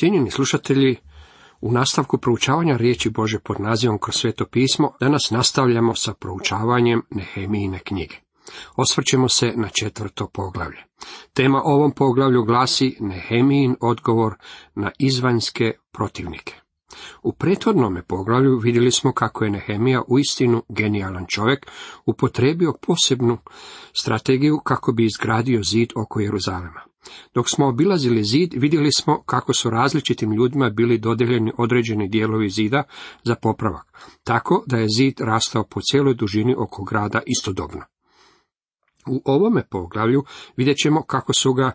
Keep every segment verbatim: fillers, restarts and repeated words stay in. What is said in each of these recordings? Cijenjeni slušatelji, u nastavku proučavanja riječi Bože pod nazivom Kroz Sveto pismo, danas nastavljamo sa proučavanjem Nehemijine knjige. Osvrćemo se na četvrto poglavlje. Tema ovom poglavlju glasi Nehemijin odgovor na izvanjske protivnike. U prethodnom poglavlju vidjeli smo kako je Nehemija uistinu genijalan čovjek upotrijebio posebnu strategiju kako bi izgradio zid oko Jeruzalema. Dok smo obilazili zid, vidjeli smo kako su različitim ljudima bili dodijeljeni određeni dijelovi zida za popravak, tako da je zid rastao po cijeloj dužini oko grada istodobno. U ovome poglavlju vidjet ćemo kako su ga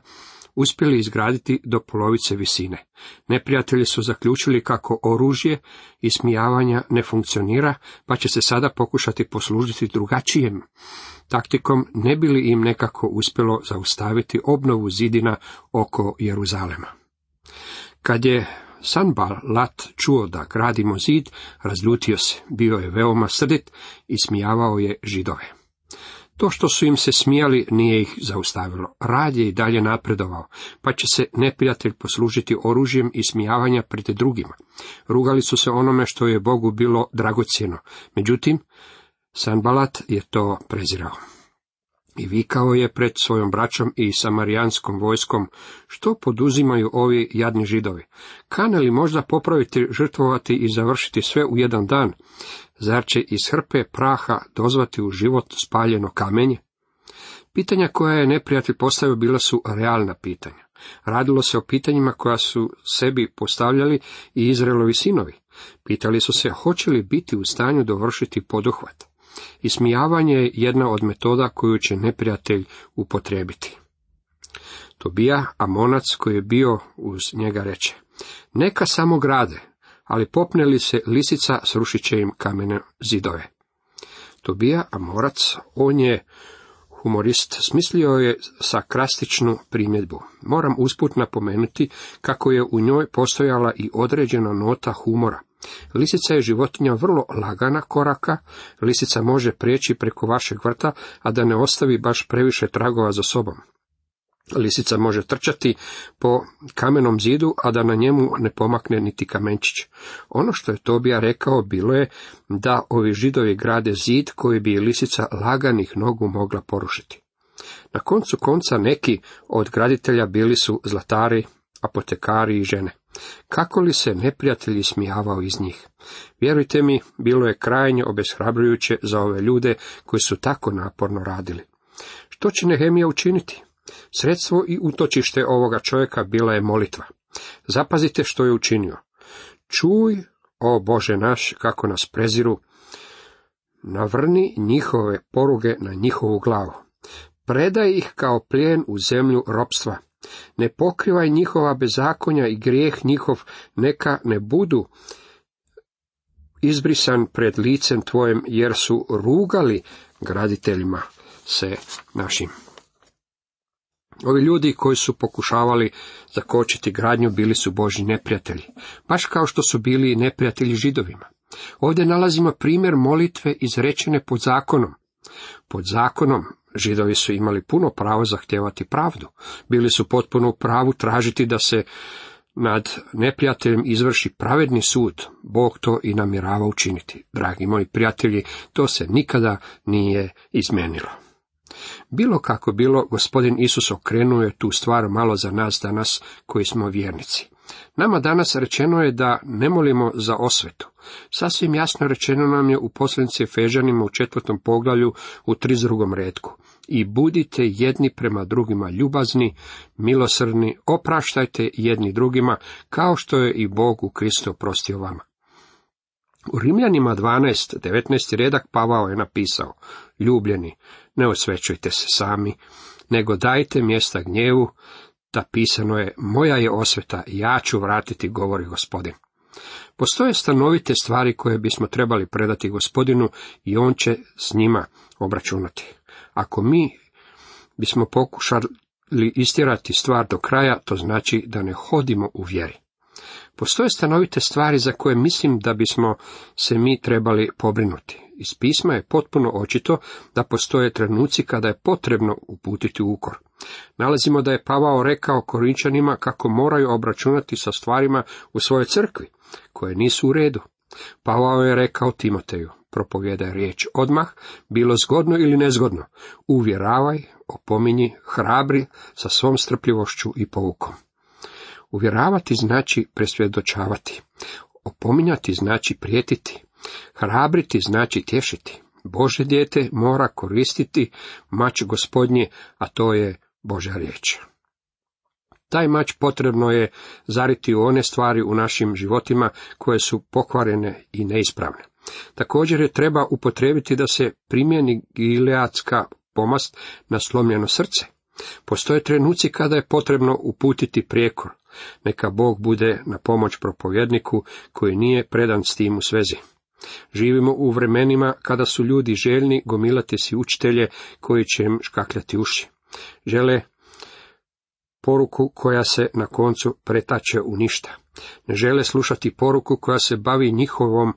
uspjeli izgraditi do polovice visine. Neprijatelji su zaključili kako oružje ismijavanja ne funkcionira, pa će se sada pokušati poslužiti drugačijem taktikom, ne bi li im nekako uspjelo zaustaviti obnovu zidina oko Jeruzalema. Kad je Sanbalat čuo da gradimo zid, razljutio se, bio je veoma srdit i smijavao je Židove. To što su im se smijali nije ih zaustavilo. Rad je i dalje napredovao, pa će se neprijatelj poslužiti oružjem i smijavanja pred drugima. Rugali su se onome što je Bogu bilo dragocjeno. Međutim, Sanbalat je to prezirao. I vikao je pred svojom braćom i samarijanskom vojskom, što poduzimaju ovi jadni Židovi? Kane li možda popraviti, žrtvovati i završiti sve u jedan dan? Zar će iz hrpe praha dozvati u život spaljeno kamenje? Pitanja koja je neprijatelj postavio bila su realna pitanja. Radilo se o pitanjima koja su sebi postavljali i Izraelovi sinovi. Pitali su se hoće li biti u stanju dovršiti poduhvat. Ismijavanje je jedna od metoda koju će neprijatelj upotrijebiti. Tobija, Amonac koji je bio uz njega, reče: neka samo grade, ali popne li se lisica, srušit će im kamene zidove. Tobija, Amorac, on je humorist, smislio je sarkastičnu primjedbu. Moram usput napomenuti kako je u njoj postojala i određena nota humora. Lisica je životinja vrlo lagana koraka, lisica može prijeći preko vašeg vrta, a da ne ostavi baš previše tragova za sobom. Lisica može trčati po kamenom zidu, a da na njemu ne pomakne niti kamenčić. Ono što je Tobija rekao bilo je da ovi Židovi grade zid koji bi lisica laganih nogu mogla porušiti. Na koncu konca neki od graditelja bili su zlatari, apotekari i žene. Kako li se neprijatelj ismijavao iz njih? Vjerujte mi, bilo je krajnje obeshrabrujuće za ove ljude koji su tako naporno radili. Što će Nehemija učiniti? Sredstvo i utočište ovoga čovjeka bila je molitva. Zapazite što je učinio. Čuj, o Bože naš, kako nas preziru, navrni njihove poruge na njihovu glavu. Predaj ih kao plijen u zemlju ropstva. Ne pokrivaj njihova bezakonja i grijeh njihov, neka ne budu izbrisan pred licem tvojem, jer su rugali graditeljima se našim. Ovi ljudi koji su pokušavali zakočiti gradnju bili su Božji neprijatelji, baš kao što su bili neprijatelji Židovima. Ovdje nalazimo primjer molitve izrečene pod zakonom. Pod zakonom Židovi su imali puno pravo zahtijevati pravdu. Bili su potpuno u pravu tražiti da se nad neprijateljem izvrši pravedni sud. Bog to i namjerava učiniti. Dragi moji prijatelji, to se nikada nije izmijenilo. Bilo kako bilo, gospodin Isus okrenuo je tu stvar malo za nas danas koji smo vjernici. Nama danas rečeno je da ne molimo za osvetu. Sasvim jasno rečeno nam je u poslanici Efežanima u četvrtom poglavlju u trideset drugom retku. I budite jedni prema drugima ljubazni, milosrdni, opraštajte jedni drugima, kao što je i Bog u Kristu oprostio vama. U Rimljanima dvanaesti, devetnaesti redak Pavao je napisao: Ljubljeni, ne osvećujte se sami, nego dajte mjesta gnjevu, da pisano je, moja je osveta, ja ću vratiti, govori Gospodin. Postoje stanovite stvari koje bismo trebali predati Gospodinu i on će s njima obračunati. Ako mi bismo pokušali istjerati stvar do kraja, to znači da ne hodimo u vjeri. Postoje stanovite stvari za koje mislim da bismo se mi trebali pobrinuti. Iz pisma je potpuno očito da postoje trenuci kada je potrebno uputiti ukor. Nalazimo da je Pavao rekao Korinčanima kako moraju obračunati sa stvarima u svojoj crkvi, koje nisu u redu. Pavao je rekao Timoteju, propovijedaj riječ odmah, bilo zgodno ili nezgodno, uvjeravaj, opominji, hrabri sa svom strpljivošću i poukom. Uvjeravati znači presvjedočavati, opominjati znači prijetiti, hrabriti znači tješiti. Božje dijete mora koristiti mač gospodnji, a to je Božja riječ. Taj mač potrebno je zariti u one stvari u našim životima koje su pokvarene i neispravne. Također je treba upotrijebiti da se primjeni gileadska pomast na slomljeno srce. Postoje trenuci kada je potrebno uputiti prijekor. Neka Bog bude na pomoć propovjedniku koji nije predan s tim u svezi. Živimo u vremenima kada su ljudi željni gomilati si učitelje koji će im škakljati uši. Žele poruku koja se na koncu pretače u ništa. Ne žele slušati poruku koja se bavi njihovom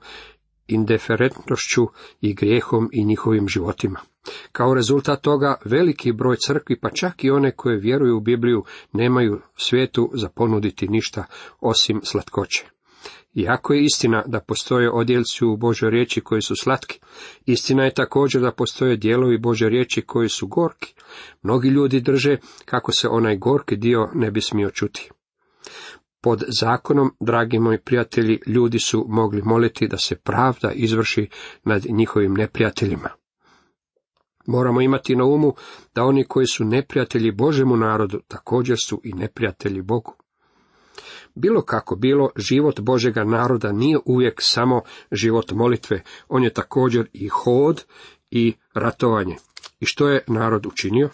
indiferentnošću i grijehom i njihovim životima. Kao rezultat toga, veliki broj crkvi, pa čak i one koje vjeruju u Bibliju, nemaju svijetu za ponuditi ništa osim slatkoće. Iako je istina da postoje odjeljci u Božoj riječi koji su slatki, istina je također da postoje dijelovi Božje riječi koji su gorki. Mnogi ljudi drže kako se onaj gorki dio ne bi smio čuti. Pod zakonom, dragi moji prijatelji, ljudi su mogli moliti da se pravda izvrši nad njihovim neprijateljima. Moramo imati na umu da oni koji su neprijatelji Božjemu narodu također su i neprijatelji Bogu. Bilo kako bilo, život Božjega naroda nije uvijek samo život molitve, on je također i hod i ratovanje. I što je narod učinio?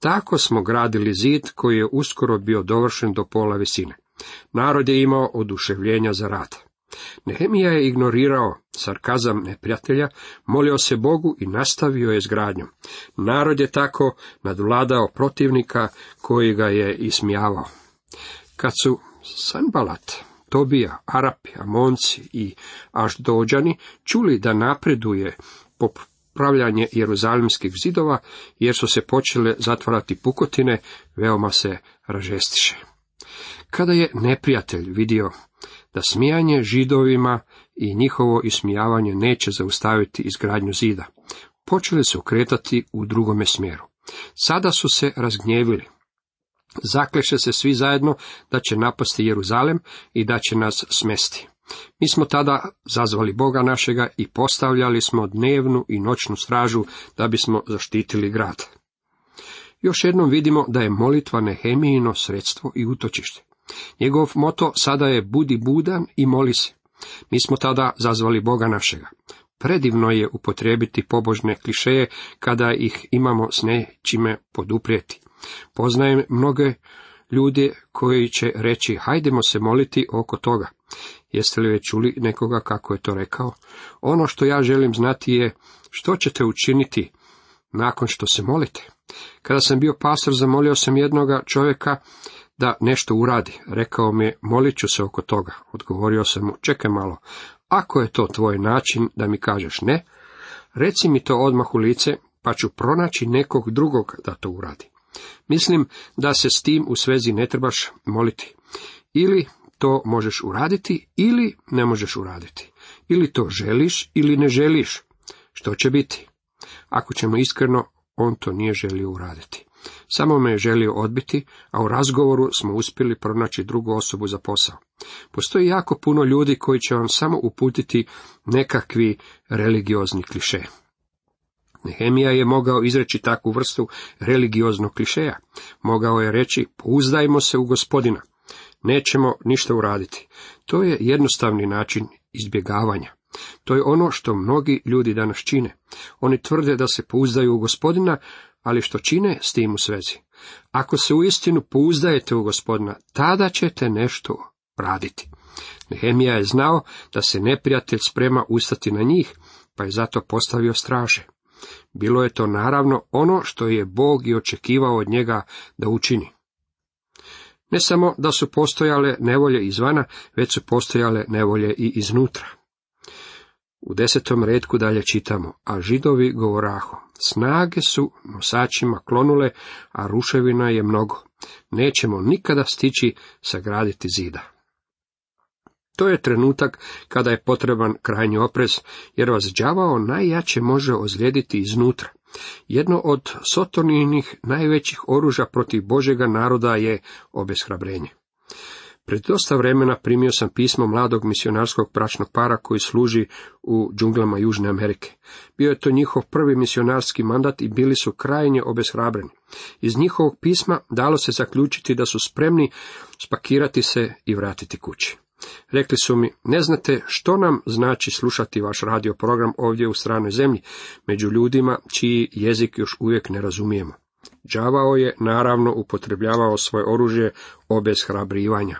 Tako smo gradili zid koji je uskoro bio dovršen do pola visine. Narod je imao oduševljenja za rad. Nehemija je ignorirao sarkazam neprijatelja, molio se Bogu i nastavio je s gradnjom. Narod je tako nadvladao protivnika koji ga je ismijavao. Kad su Sanbalat, Tobija, Arapi, Amonci i Ašdođani čuli da napreduje popravljanje jeruzalemskih zidova, jer su se počele zatvarati pukotine, veoma se ražestiše. Kada je neprijatelj vidio da smijanje židovima i njihovo ismijavanje neće zaustaviti izgradnju zida, počeli su kretati u drugome smjeru. Sada su se razgnjevili. Zakleše se svi zajedno da će napasti Jeruzalem i da će nas smesti. Mi smo tada zazvali Boga našega i postavljali smo dnevnu i noćnu stražu da bismo zaštitili grad. Još jednom vidimo da je molitva Nehemijino sredstvo i utočište. Njegov moto sada je budi budan i moli se. Mi smo tada zazvali Boga našega. Predivno je upotrijebiti pobožne klišeje kada ih imamo s nečime poduprijeti. Poznajem mnoge ljude koji će reći, hajdemo se moliti oko toga. Jeste li već čuli nekoga kako je to rekao? Ono što ja želim znati je, što ćete učiniti nakon što se molite? Kada sam bio pastor, zamolio sam jednoga čovjeka da nešto uradi. Rekao mi je, molit ću se oko toga. Odgovorio sam mu, čekaj malo, ako je to tvoj način da mi kažeš ne, reci mi to odmah u lice, pa ću pronaći nekog drugog da to uradi. Mislim da se s tim u svezi ne trebaš moliti. Ili to možeš uraditi, ili ne možeš uraditi. Ili to želiš, ili ne želiš. Što će biti? Ako ćemo iskreno, on to nije želio uraditi. Samo me je želio odbiti, a u razgovoru smo uspjeli pronaći drugu osobu za posao. Postoji jako puno ljudi koji će vam samo uputiti nekakvi religiozni kliše. Nehemija je mogao izreći takvu vrstu religioznog klišeja. Mogao je reći, pouzdajmo se u gospodina, nećemo ništa uraditi. To je jednostavni način izbjegavanja. To je ono što mnogi ljudi danas čine. Oni tvrde da se pouzdaju u gospodina, ali što čine s tim u svezi? Ako se uistinu pouzdajete u gospodina, tada ćete nešto raditi. Nehemija je znao da se neprijatelj sprema ustati na njih, pa je zato postavio straže. Bilo je to naravno ono što je Bog i očekivao od njega da učini. Ne samo da su postojale nevolje izvana, već su postojale nevolje i iznutra. U desetom redku dalje čitamo, a Židovi govoraho, snage su nosačima klonule, a ruševina je mnogo. Nećemo nikada stići sagraditi zida. To je trenutak kada je potreban krajnji oprez, jer vas đavao najjače može ozlijediti iznutra. Jedno od Sotoninih najvećih oružja protiv Božjega naroda je obeshrabrenje. Pred dosta vremena primio sam pismo mladog misionarskog bračnog para koji služi u džunglama Južne Amerike. Bio je to njihov prvi misionarski mandat i bili su krajnje obeshrabreni. Iz njihovog pisma dalo se zaključiti da su spremni spakirati se i vratiti kući. Rekli su mi, ne znate što nam znači slušati vaš radio program ovdje u stranoj zemlji, među ljudima čiji jezik još uvijek ne razumijemo. Đavao je naravno upotrebljavao svoje oružje obeshrabrivanja.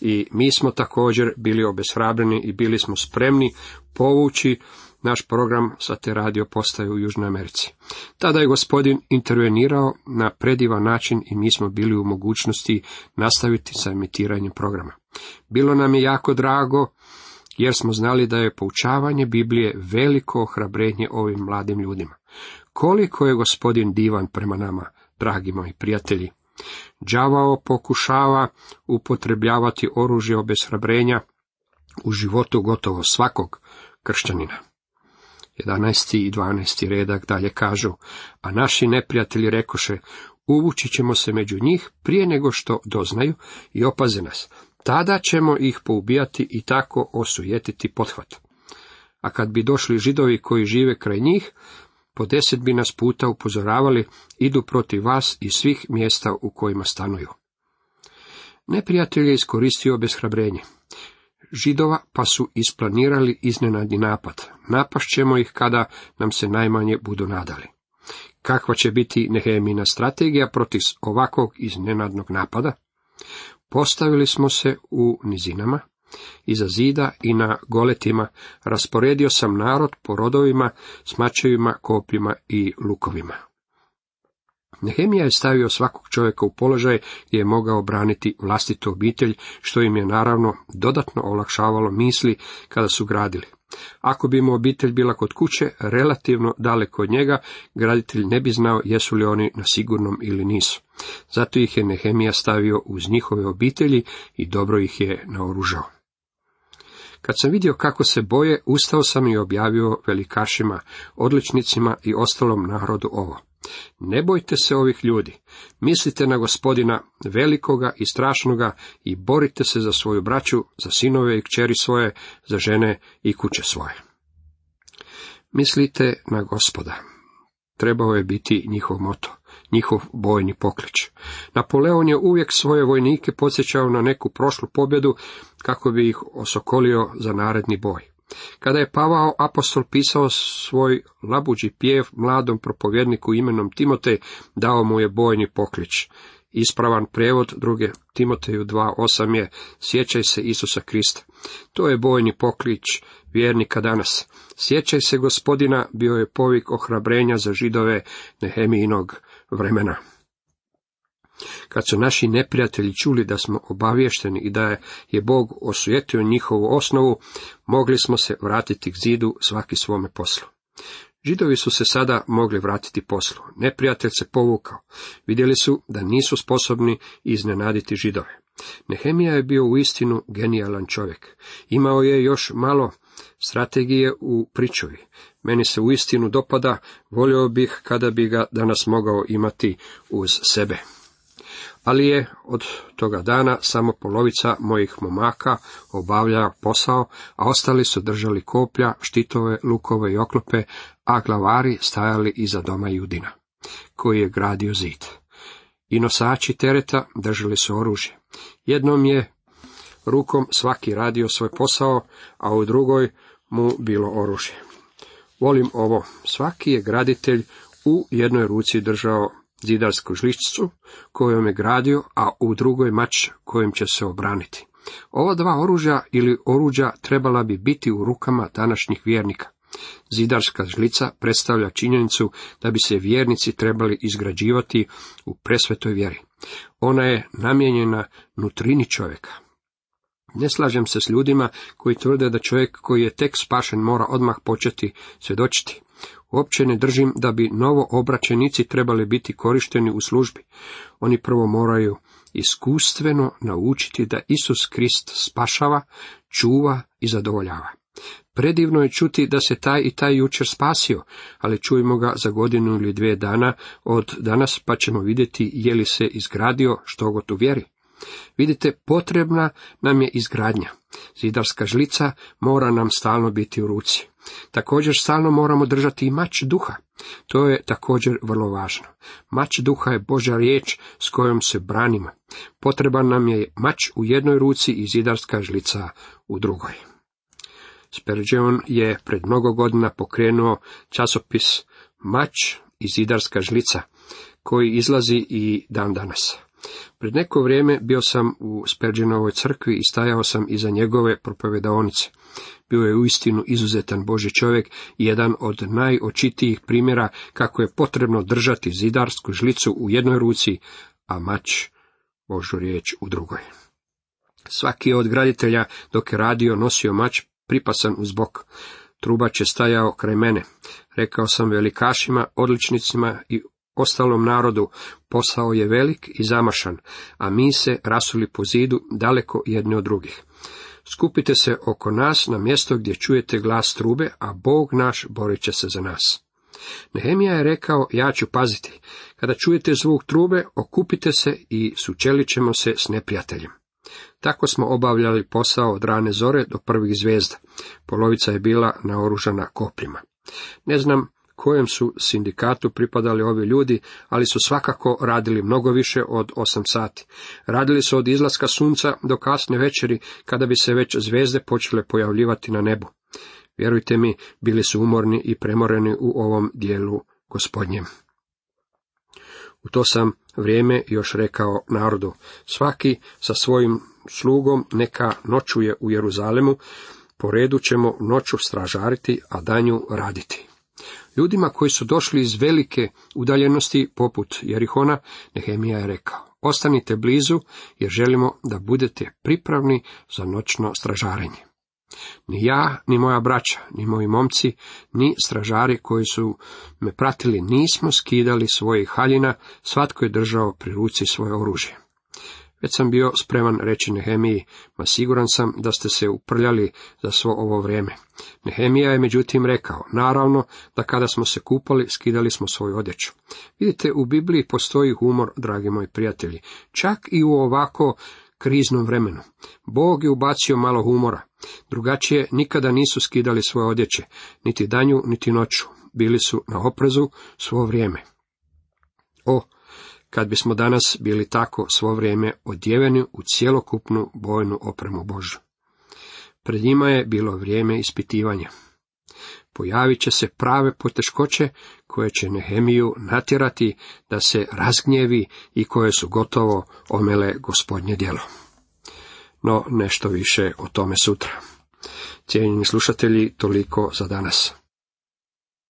I mi smo također bili obeshrabreni i bili smo spremni povući naš program sa te radio postaje u Južnoj Americi. Tada je gospodin intervenirao na predivan način i mi smo bili u mogućnosti nastaviti sa emitiranjem programa. Bilo nam je jako drago jer smo znali da je poučavanje Biblije veliko ohrabrenje ovim mladim ljudima. Koliko je gospodin divan prema nama, dragi moji prijatelji. Đavao pokušava upotrebljavati oružje obeshrabrenja u životu gotovo svakog kršćanina. jedanaesti i dvanaesti redak dalje kažu, a naši neprijatelji rekoše, uvući ćemo se među njih prije nego što doznaju i opaze nas. Tada ćemo ih poubijati i tako osujetiti pothvat. A kad bi došli Židovi koji žive kraj njih, po deset bi nas puta upozoravali, idu protiv vas iz svih mjesta u kojima stanuju. Neprijatelj je iskoristio obeshrabrenje Židova, pa su isplanirali iznenadni napad. Napašćemo ih kada nam se najmanje budu nadali. Kakva će biti Nehemijina strategija protiv ovakvog iznenadnog napada? Postavili smo se u nizinama, iza zida i na goletima, rasporedio sam narod po rodovima, smačevima, kopljima i lukovima. Nehemija je stavio svakog čovjeka u položaj gdje je mogao braniti vlastitu obitelj, što im je naravno dodatno olakšavalo misli kada su gradili. Ako bi mu obitelj bila kod kuće, relativno daleko od njega, graditelj ne bi znao jesu li oni na sigurnom ili nisu. Zato ih je Nehemija stavio uz njihove obitelji i dobro ih je naoružao. Kad sam vidio kako se boje, ustao sam i objavio velikašima, odličnicima i ostalom narodu ovo. Ne bojte se ovih ljudi, mislite na gospodina velikoga i strašnoga i borite se za svoju braću, za sinove i kćeri svoje, za žene i kuće svoje. Mislite na gospoda. Trebao je biti njihov moto, njihov bojni poklič. Napoleon je uvijek svoje vojnike podsjećao na neku prošlu pobjedu kako bi ih osokolio za naredni boj. Kada je Pavao apostol pisao svoj labuđi pjev mladom propovjedniku imenom Timotej, dao mu je bojni poklič. Ispravan prevod druge Timoteju dva osam je sjećaj se Isusa Krista. To je bojni poklič vjernika danas. Sjećaj se gospodina bio je povik ohrabrenja za Židove Nehemijinog vremena. Kad su naši neprijatelji čuli da smo obavješteni i da je Bog osujetio njihovu osnovu, mogli smo se vratiti k zidu svaki svome poslu. Židovi su se sada mogli vratiti poslu. Neprijatelj se povukao. Vidjeli su da nisu sposobni iznenaditi Židove. Nehemija je bio uistinu genijalan čovjek. Imao je još malo strategije u pričuvi. Meni se uistinu dopada, volio bih kada bi ga danas mogao imati uz sebe. Ali je od toga dana samo polovica mojih momaka obavljao posao, a ostali su držali koplja, štitove, lukove i oklope, a glavari stajali iza doma Judina, koji je gradio zid. I nosači tereta držali su oružje. Jednom je rukom svaki radio svoj posao, a u drugoj mu bilo oružje. Volim ovo, svaki je graditelj u jednoj ruci držao zidarsku žličicu kojom je gradio, a u drugoj mač kojim će se obraniti. Ova dva oružja ili oruđa trebala bi biti u rukama današnjih vjernika. Zidarska žlica predstavlja činjenicu da bi se vjernici trebali izgrađivati u presvetoj vjeri. Ona je namijenjena nutrini čovjeka. Ne slažem se s ljudima koji tvrde da čovjek koji je tek spašen mora odmah početi svjedočiti. Uopće ne držim da bi novo obraćenici trebali biti korišteni u službi. Oni prvo moraju iskustveno naučiti da Isus Krist spašava, čuva i zadovoljava. Predivno je čuti da se taj i taj jučer spasio, ali čujmo ga za godinu ili dvije dana od danas pa ćemo vidjeti je li se izgradio što god u vjeri. Vidite, potrebna nam je izgradnja. Zidarska žlica mora nam stalno biti u ruci. Također stalno moramo držati i mač duha. To je također vrlo važno. Mač duha je Božja riječ s kojom se branimo. Potreban nam je mač u jednoj ruci i zidarska žlica u drugoj. Spurgeon je pred mnogo godina pokrenuo časopis Mač i zidarska žlica, koji izlazi i dan danas. Pred neko vrijeme bio sam u Spurgeonovoj crkvi i stajao sam iza njegove propovedaonice. Bio je uistinu izuzetan Božji čovjek i jedan od najočitijih primjera kako je potrebno držati zidarsku žlicu u jednoj ruci, a mač Božju riječ u drugoj. Svaki od graditelja dok je radio nosio mač pripasan uz bok. Trubač je stajao kraj mene. Rekao sam velikašima, odličnicima i ostalom narodu, posao je velik i zamašan, a mi se rasuli po zidu daleko jedni od drugih. Skupite se oko nas na mjesto gdje čujete glas trube, a Bog naš borit će se za nas. Nehemija je rekao, ja ću paziti. Kada čujete zvuk trube, okupite se i sučelit ćemo se s neprijateljem. Tako smo obavljali posao od rane zore do prvih zvijezda. Polovica je bila naoružana koprima. Ne znam kojem su sindikatu pripadali ovi ljudi, ali su svakako radili mnogo više od osam sati. Radili su od izlaska sunca do kasne večeri, kada bi se već zvijezde počele pojavljivati na nebu. Vjerujte mi, bili su umorni i premoreni u ovom dijelu Gospodnjem. U to sam vrijeme još rekao narodu, svaki sa svojim slugom neka noćuje u Jeruzalemu, po redu ćemo noću stražariti, a danju raditi. Ljudima koji su došli iz velike udaljenosti, poput Jerihona, Nehemija je rekao, ostanite blizu jer želimo da budete pripravni za noćno stražarenje. Ni ja, ni moja braća, ni moji momci, ni stražari koji su me pratili, nismo skidali svojih haljina, svatko je držao pri ruci svoje oružje. Već sam bio spreman reći Nehemiji, ma siguran sam da ste se uprljali za svo ovo vrijeme. Nehemija je međutim rekao, naravno da kada smo se kupali, skidali smo svoju odjeću. Vidite, u Bibliji postoji humor, dragi moji prijatelji, čak i u ovako kriznom vremenu. Bog je ubacio malo humora. Drugačije nikada nisu skidali svoje odjeće, niti danju, niti noću. Bili su na oprezu svo vrijeme. O, kad bismo danas bili tako svo vrijeme odjeveni u cjelokupnu bojnu opremu Božju. Pred njima je bilo vrijeme ispitivanja. Pojavit će se prave poteškoće koje će Nehemiju natjerati da se razgnjevi i koje su gotovo omele Gospodnje djelo. No nešto više o tome sutra. Cijenjeni slušatelji, toliko za danas.